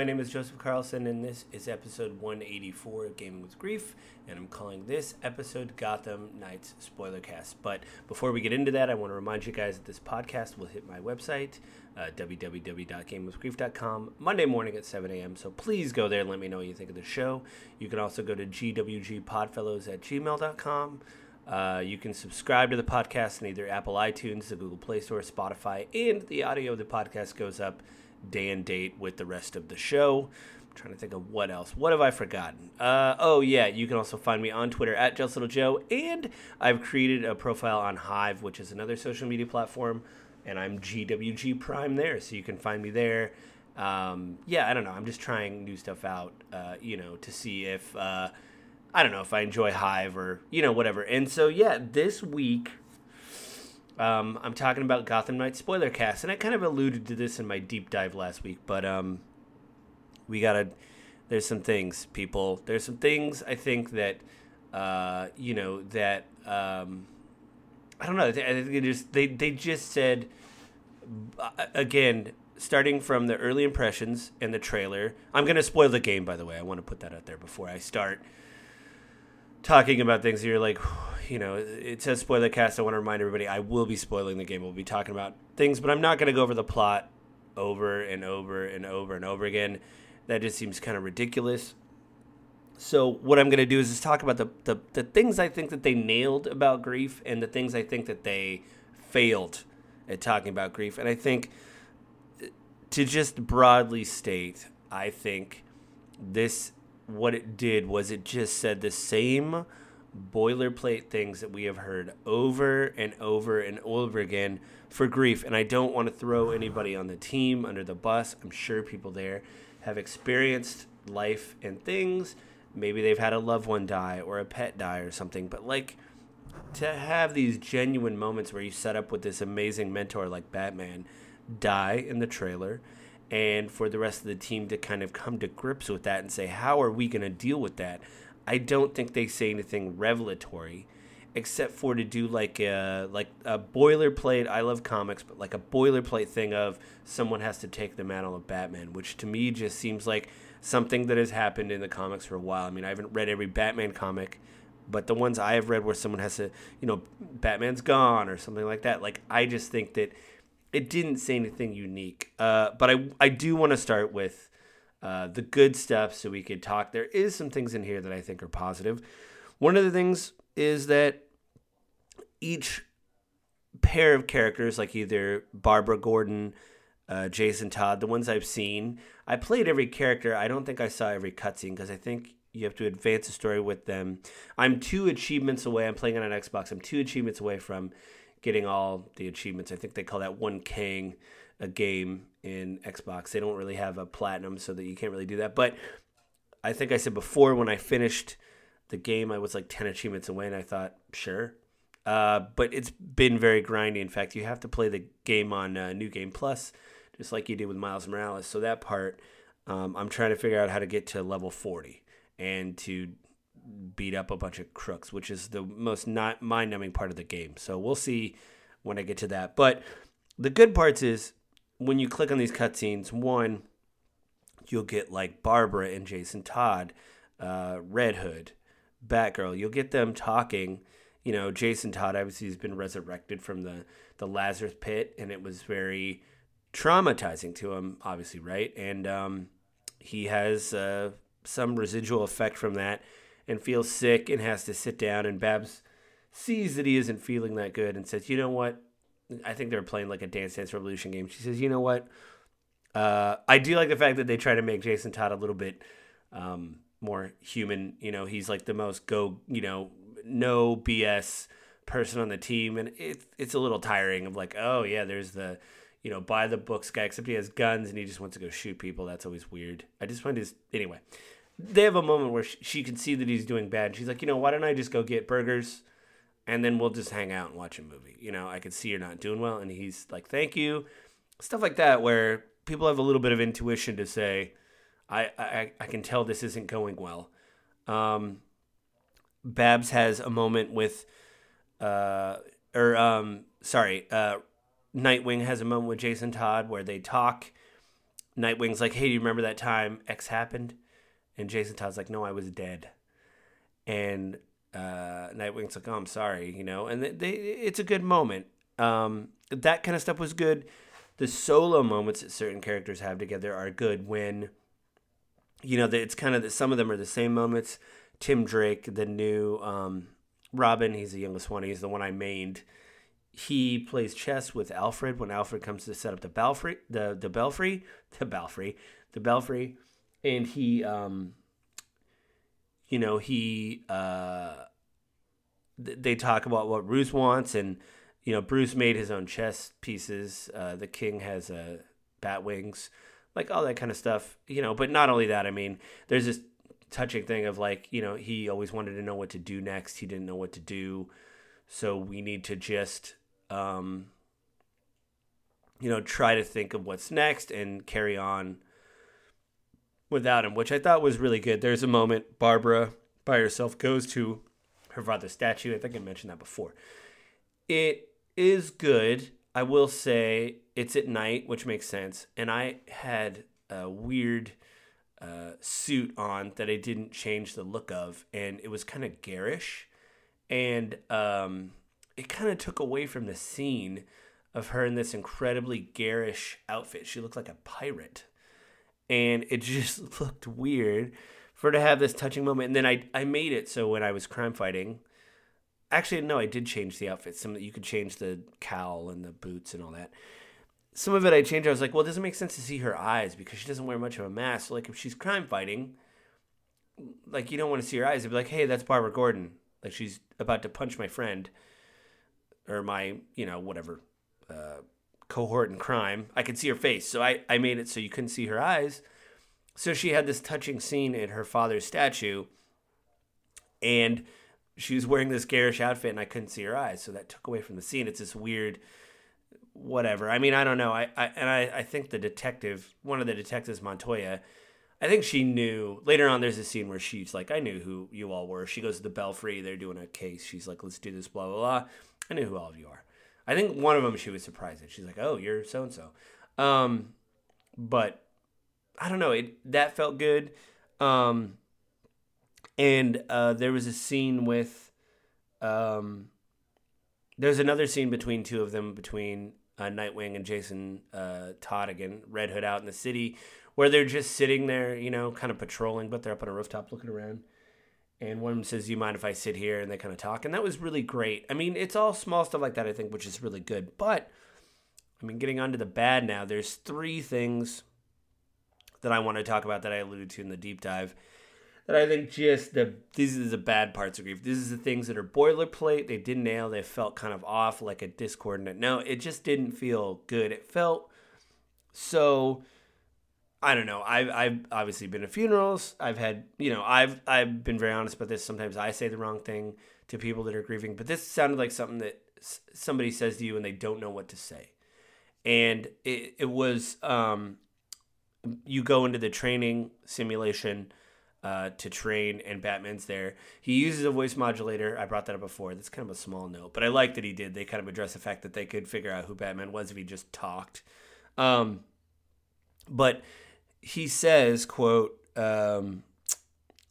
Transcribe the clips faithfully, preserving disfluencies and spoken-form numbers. my name is Joseph Carlson, and this is episode one eighty-four of Gaming with Grief, and I'm calling this episode Gotham Knights Spoilercast. But before we get into that, I want to remind you guys that this podcast will hit my website, uh, w w w dot gaming with grief dot com, Monday morning at seven a.m., so please go there and let me know what you think of the show. You can also go to g w g podfellows at gmail dot com. Uh, you can subscribe to the podcast in either Apple iTunes, the Google Play Store, Spotify, and the audio of the podcast goes up day and date with the rest of the show. I'm trying to think of what else. What have I forgotten? Uh, oh, yeah, you can also find me on Twitter at JustLittleJoe, and I've created a profile on Hive, which is another social media platform, and I'm G W G Prime there, so you can find me there. Um, yeah, I don't know. I'm just trying new stuff out, uh, you know, to see if... Uh, I don't know if I enjoy Hive or, you know, whatever. And so, yeah, this week um, I'm talking about Gotham Knights Spoilercast. And I kind of alluded to this in my deep dive last week. But um, we got to – there's some things, people. There's some things I think that, uh, you know, that um, – I don't know. I think they just, they, they just said, again – starting from the early impressions and the trailer. I'm going to spoil the game, by the way. I want to put that out there before I start talking about things that you're like, you know, it says Spoilercast. I want to remind everybody I will be spoiling the game. We'll be talking about things, but I'm not going to go over the plot over and over and over and over again. That just seems kind of ridiculous. So what I'm going to do is just talk about the, the, the things I think that they nailed about grief and the things I think that they failed at talking about grief. And I think... to just broadly state, I think this, what it did was it just said the same boilerplate things that we have heard over and over and over again for grief. And I don't want to throw anybody on the team under the bus. I'm sure people there have experienced life and things. Maybe they've had a loved one die or a pet die or something. But like to have these genuine moments where you set up with this amazing mentor like Batman die in the trailer, and for the rest of the team to kind of come to grips with that and say, how are we going to deal with that? I don't think they say anything revelatory except for to do like a, like a boilerplate, I love comics, but like a boilerplate thing of someone has to take the mantle of Batman, which to me just seems like something that has happened in the comics for a while. I mean, I haven't read every Batman comic, but the ones I have read where someone has to, you know, Batman's gone or something like that. Like, I just think that it didn't say anything unique, uh, but I I do want to start with uh, the good stuff so we could talk. There is some things in here that I think are positive. One of the things is that each pair of characters, like either Barbara Gordon, uh, Jason Todd, the ones I've seen, I played every character. I don't think I saw every cutscene because I think you have to advance the story with them. I'm two achievements away. I'm playing on an Xbox. I'm two achievements away from getting all the achievements. I think they call that one king a game in Xbox. They don't really have a platinum, so that you can't really do that. But I think I said before when I finished the game, I was like ten achievements away, and I thought, sure. Uh, but it's been very grindy. In fact, you have to play the game on uh, New Game Plus, just like you did with Miles Morales. So that part, um, I'm trying to figure out how to get to level forty and to beat up a bunch of crooks, which is the most not mind-numbing part of the game. So we'll see when I get to that. But the good parts is when you click on these cutscenes, one, you'll get like Barbara and Jason Todd, uh, Red Hood, Batgirl. You'll get them talking. You know, Jason Todd obviously has been resurrected from the, the Lazarus Pit, and it was very traumatizing to him, obviously, right? And um, he has uh, some residual effect from that, and feels sick and has to sit down, and Babs sees that he isn't feeling that good and says, you know what? I think they're playing like a Dance Dance Revolution game. She says, you know what? Uh, I do like the fact that they try to make Jason Todd a little bit um, more human. You know, he's like the most go, you know, no B S person on the team. And it, it's a little tiring of like, oh yeah, there's the, you know, by the books guy, except he has guns and he just wants to go shoot people. That's always weird. I just find his, anyway. They have a moment where she can see that he's doing bad. She's like, you know, why don't I just go get burgers and then we'll just hang out and watch a movie. You know, I can see you're not doing well. And he's like, thank you. Stuff like that where people have a little bit of intuition to say, I I, I can tell this isn't going well. Um, Babs has a moment with, uh, or um, sorry, uh, Nightwing has a moment with Jason Todd where they talk. Nightwing's like, hey, do you remember that time X happened? And Jason Todd's like, no, I was dead. And uh, Nightwing's like, oh, I'm sorry, you know. And they, they, it's a good moment. Um, that kind of stuff was good. The solo moments that certain characters have together are good when, you know, it's kind of that some of them are the same moments. Tim Drake, the new um, Robin, he's the youngest one. He's the one I mained. He plays chess with Alfred when Alfred comes to set up the Belfry, the the Belfry, the Belfry, the Belfry, and he, um, you know, he, uh, th- they talk about what Bruce wants, and you know, Bruce made his own chess pieces. Uh, the king has uh, bat wings, like all that kind of stuff, you know. But not only that, I mean, there's this touching thing of like, you know, he always wanted to know what to do next. He didn't know what to do, so we need to just. Um, you know, try to think of what's next and carry on without him, which I thought was really good. There's a moment Barbara by herself goes to her father's statue. I think I mentioned that before. It is good. I will say it's at night, which makes sense. And I had a weird uh, suit on that I didn't change the look of, and it was kind of garish. And, um... it kind of took away from the scene of her in this incredibly garish outfit. She looked like a pirate. And it just looked weird for her to have this touching moment. And then I I made it so when I was crime fighting... Actually, no, I did change the outfit. Some You could change the cowl and the boots and all that. Some of it I changed. I was like, well, it doesn't make sense to see her eyes because she doesn't wear much of a mask. So, like, if she's crime fighting, like, you don't want to see her eyes. It'd be like, hey, that's Barbara Gordon. Like, she's about to punch my friend... or my, you know, whatever, uh, cohort in crime, I could see her face. So I, I made it so you couldn't see her eyes. So she had this touching scene at her father's statue, and she was wearing this garish outfit, and I couldn't see her eyes. So that took away from the scene. It's this weird whatever. I mean, I don't know. I, I And I, I think the detective, one of the detectives, Montoya, I think she knew. Later on, there's a scene where she's like, I knew who you all were. She goes to the Belfry. They're doing a case. She's like, let's do this, blah, blah, blah. I knew who all of you are. I think one of them she was surprised at. She's like, oh, you're so-and-so. Um, but I don't know. It That felt good. Um, and uh, there was a scene with... Um, there's another scene between two of them, between uh, Nightwing and Jason uh, Todd again, Red Hood out in the city, where they're just sitting there, you know, kind of patrolling, but they're up on a rooftop looking around. And one of them says, do you mind if I sit here? And they kind of talk. And that was really great. I mean, it's all small stuff like that, I think, which is really good. But, I mean, getting on to the bad now, there's three things that I want to talk about that I alluded to in the deep dive that I think just the these are the bad parts of grief. These are the things that are boilerplate. They didn't nail. They felt kind of off, like a discordant. No, it just didn't feel good. It felt so... I don't know. I've I've obviously been to funerals. I've had, you know, I've I've been very honest about this. Sometimes I say the wrong thing to people that are grieving, but this sounded like something that s- somebody says to you and they don't know what to say. And it it was um, you go into the training simulation uh, to train, and Batman's there. He uses a voice modulator. I brought that up before. That's kind of a small note, but I like that he did. They kind of address the fact that they could figure out who Batman was if he just talked. Um, but he says, quote, um,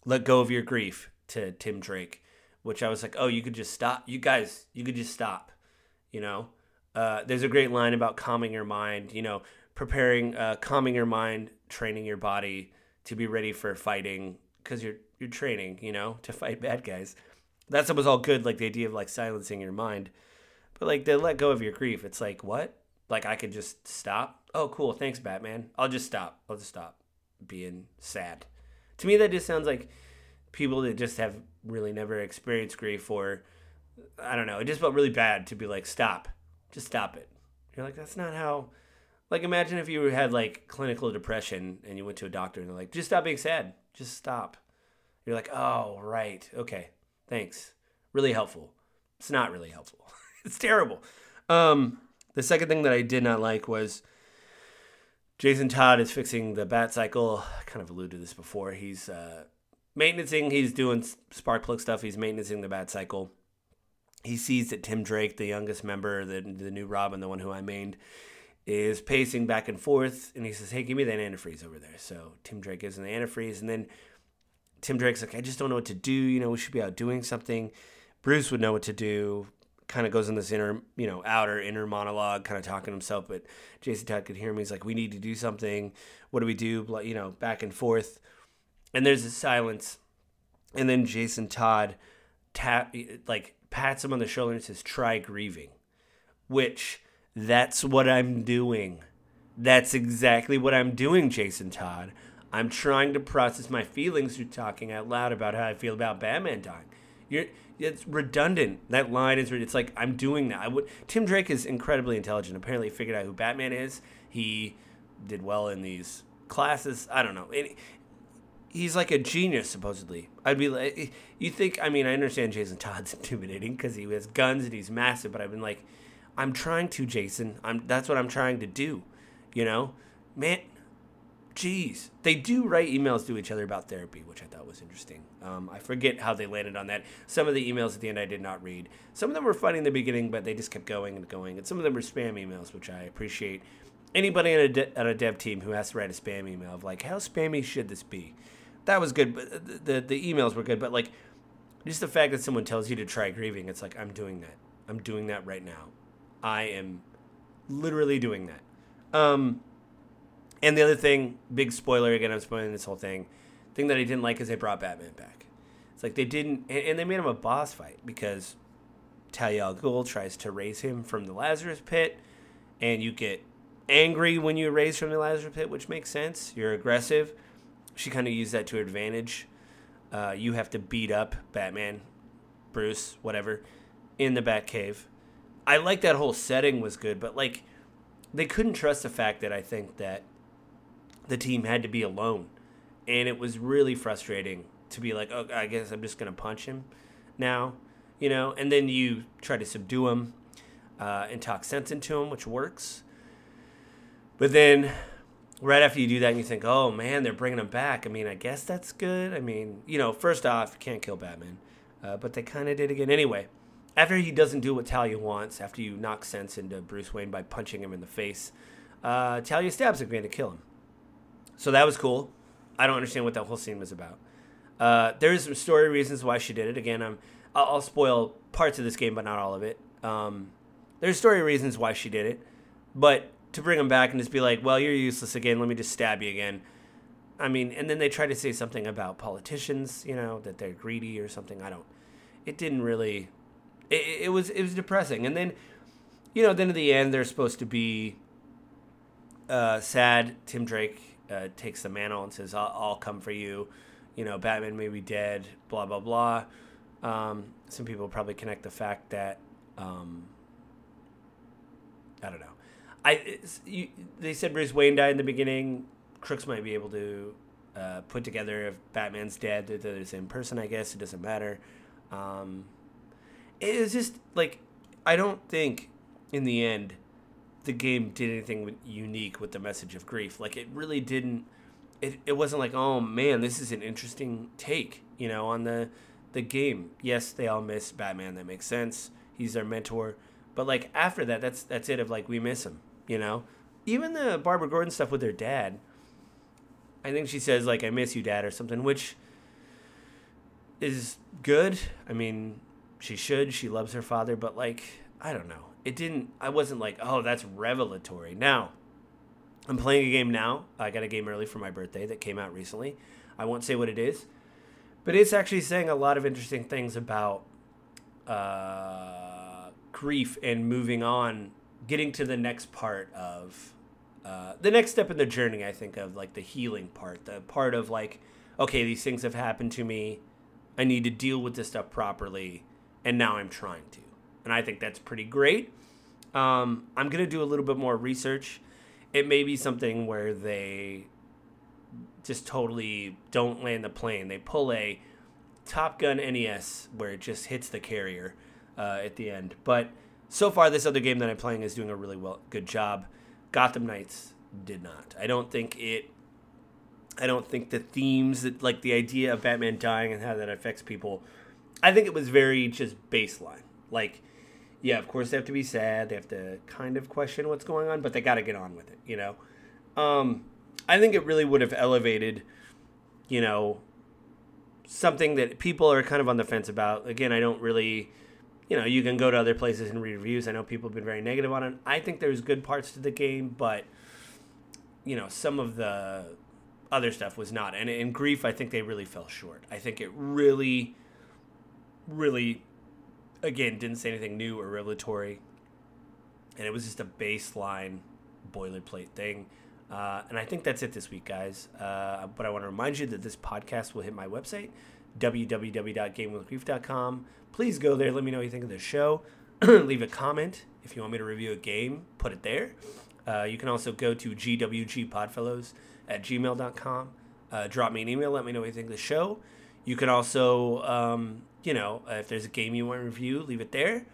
let go of your grief to Tim Drake, which I was like, oh, you could just stop. You guys, you could just stop, you know. Uh, there's a great line about calming your mind, you know, preparing, uh, calming your mind, training your body to be ready for fighting because you're you're training, you know, to fight bad guys. That stuff was all good, like the idea of, like, silencing your mind. But, like, the let go of your grief, it's like, what? Like, I could just stop? Oh, cool. Thanks, Batman. I'll just stop. I'll just stop being sad. To me, that just sounds like people that just have really never experienced grief, or I don't know. It just felt really bad to be like, stop. Just stop it. You're like, that's not how... Like, imagine if you had, like, clinical depression and you went to a doctor and they're like, just stop being sad. Just stop. You're like, oh, right. Okay. Thanks. Really helpful. It's not really helpful. It's terrible. Um, the second thing that I did not like was... Jason Todd is fixing the bat cycle. I kind of alluded to this before. He's uh, maintaining. He's doing spark plug stuff. He's maintaining the bat cycle. He sees that Tim Drake, the youngest member, the the new Robin, the one who I mained, is pacing back and forth, and he says, hey, give me that antifreeze over there. So Tim Drake gives him the antifreeze, and then Tim Drake's like, I just don't know what to do. You know, we should be out doing something. Bruce would know what to do. Kind of goes in this inner, you know, outer inner monologue, kind of talking to himself, but Jason Todd could hear him. He's like, we need to do something. What do we do? You know, back and forth. And there's a silence. And then Jason Todd tap, like pats him on the shoulder and says, try grieving, which... That's what I'm doing. That's exactly what I'm doing, Jason Todd. I'm trying to process my feelings through talking out loud about how I feel about Batman dying. You're, it's redundant. That line is, it's like, I'm doing that. I would, Tim Drake is incredibly intelligent. Apparently he figured out who Batman is. He did well in these classes. I don't know. It, he's like a genius, supposedly. I'd be like, you think, I mean, I understand Jason Todd's intimidating because he has guns and he's massive, but I've been like, I'm trying to, Jason. I'm. That's what I'm trying to do, you know? Man, geez. They do write emails to each other about therapy, which I thought was interesting. Um, I forget how they landed on that. Some of the emails at the end I did not read. Some of them were funny in the beginning, but they just kept going and going. And some of them were spam emails, which I appreciate. Anybody on a, de- on a dev team who has to write a spam email of, like, how spammy should this be? That was good. But the, the, the emails were good, but, like, just the fact that someone tells you to try grieving, it's like, I'm doing that. I'm doing that right now. I am literally doing that. Um, and the other thing, big spoiler, again, I'm spoiling this whole thing. The thing that I didn't like is they brought Batman back. It's like they didn't, and, and they made him a boss fight because Talia al Ghul tries to raise him from the Lazarus Pit, and you get angry when you raise from the Lazarus Pit, which makes sense. You're aggressive. She kind of used that to her advantage. Uh, you have to beat up Batman, Bruce, whatever, in the Batcave. I like that whole setting was good, but, like, they couldn't trust the fact that I think that the team had to be alone. And it was really frustrating to be like, oh, I guess I'm just going to punch him now, you know? And then you try to subdue him uh, and talk sense into him, which works. But then right after you do that and you think, oh, man, they're bringing him back. I mean, I guess that's good. I mean, you know, first off, you can't kill Batman. Uh, but they kind of did again anyway. After he doesn't do what Talia wants, after you knock sense into Bruce Wayne by punching him in the face, uh, Talia stabs him to kill him. So that was cool. I don't understand what that whole scene was about. Uh, there's some story reasons why she did it. Again, I'm, I'll spoil parts of this game, but not all of it. Um, there's story reasons why she did it. But to bring him back and just be like, well, you're useless again. Let me just stab you again. I mean, and then they try to say something about politicians, you know, that they're greedy or something. I don't. It didn't really... It, it was it was depressing. And then, you know, then at the end, they're supposed to be uh, sad. Tim Drake uh, takes the mantle and says, I'll, I'll come for you. You know, Batman may be dead, blah, blah, blah. Um, some people probably connect the fact that, um, I don't know. I you, They said Bruce Wayne died in the beginning. Crooks might be able to uh, put together if Batman's dead. They're, they're the same person, I guess. It doesn't matter. Um It was just, like, I don't think, in the end, the game did anything unique with the message of grief. Like, it really didn't, it, it wasn't like, oh, man, this is an interesting take, you know, on the, the game. Yes, they all miss Batman. That makes sense. He's their mentor. But, like, after that, that's that's it of, like, we miss him, you know? Even the Barbara Gordon stuff with their dad, I think she says, like, I miss you, Dad, or something, which is good. I mean... She should. She loves her father. But, like, I don't know. It didn't... I wasn't like, oh, that's revelatory. Now, I'm playing a game now. I got a game early for my birthday that came out recently. I won't say what it is. But it's actually saying a lot of interesting things about uh, grief and moving on, getting to the next part of... Uh, the next step in the journey, I think, of, like, the healing part. The part of, like, okay, these things have happened to me. I need to deal with this stuff properly. And now I'm trying to. And I think that's pretty great. Um, I'm going to do a little bit more research. It may be something where they just totally don't land the plane. They pull a Top Gun N E S where it just hits the carrier uh, at the end. But so far, this other game that I'm playing is doing a really well, good job. Gotham Knights did not. I don't think it... I don't think the themes, that, like the idea of Batman dying and how that affects people... I think it was very just baseline. Like, yeah, of course they have to be sad. They have to kind of question what's going on, but they got to get on with it, you know? Um, I think it really would have elevated, you know, something that people are kind of on the fence about. Again, I don't really, you know, you can go to other places and read reviews. I know people have been very negative on it. I think there's good parts to the game, but, you know, some of the other stuff was not. And in Grief, I think they really fell short. I think it really, really, again, didn't say anything new or revelatory. And it was just a baseline boilerplate thing. Uh, and I think that's it this week, guys. Uh, but I want to remind you that this podcast will hit my website, w w w dot gaming with grief dot com. Please go there. Let me know what you think of the show. Leave a comment. If you want me to review a game, put it there. Uh, you can also go to g w g podfellows at gmail dot com. Uh, drop me an email. Let me know what you think of the show. You can also, um, you know, if there's a game you want to review, leave it there.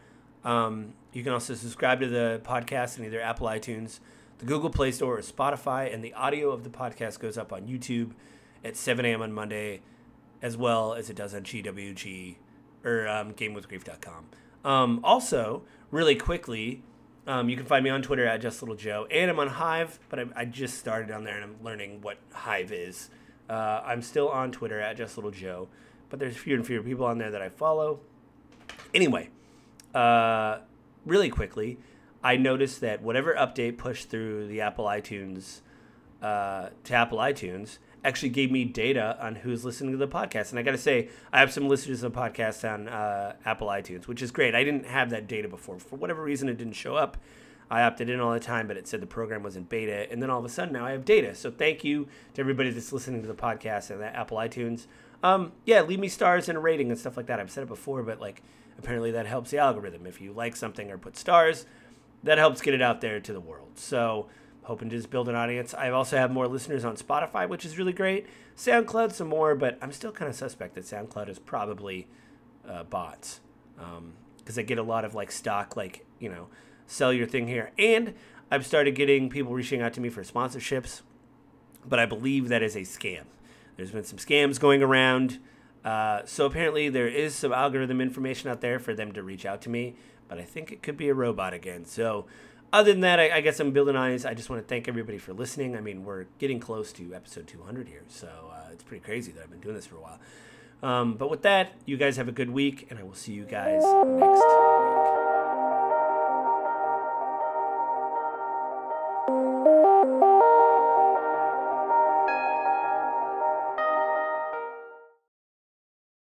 Um, you can also subscribe to the podcast in either Apple iTunes, the Google Play Store, or Spotify, and the audio of the podcast goes up on YouTube at seven a.m. on Monday, as well as it does on G W G or um, game with grief dot com. Um, also, really quickly, um, you can find me on Twitter at JustLittleJoe, and I'm on Hive, but I, I just started on there, and I'm learning what Hive is. Uh, I'm still on Twitter at JustLittleJoe, but there's fewer and fewer people on there that I follow. Anyway, uh, really quickly, I noticed that whatever update pushed through the Apple iTunes uh, to Apple iTunes actually gave me data on who's listening to the podcast. And I got to say, I have some listeners of the podcast on uh, Apple iTunes, which is great. I didn't have that data before. For whatever reason, it didn't show up. I opted in all the time, but it said the program was in beta. And then all of a sudden, now I have data. So thank you to everybody that's listening to the podcast and that Apple iTunes. Um, yeah, leave me stars and a rating and stuff like that. I've said it before, but like apparently that helps the algorithm. If you like something or put stars, that helps get it out there to the world. So hoping to just build an audience. I also have more listeners on Spotify, which is really great. SoundCloud some more, but I'm still kind of suspect that SoundCloud is probably uh, bots because um, I get a lot of like stock, like, you know, sell your thing here. And I've started getting people reaching out to me for sponsorships, but I believe that is a scam. There's been some scams going around. Uh, so apparently there is some algorithm information out there for them to reach out to me. But I think it could be a robot again. So other than that, I, I guess I'm building eyes. I just want to thank everybody for listening. I mean, we're getting close to episode two hundred here. So uh, it's pretty crazy that I've been doing this for a while. Um, but with that, you guys have a good week, and I will see you guys next week.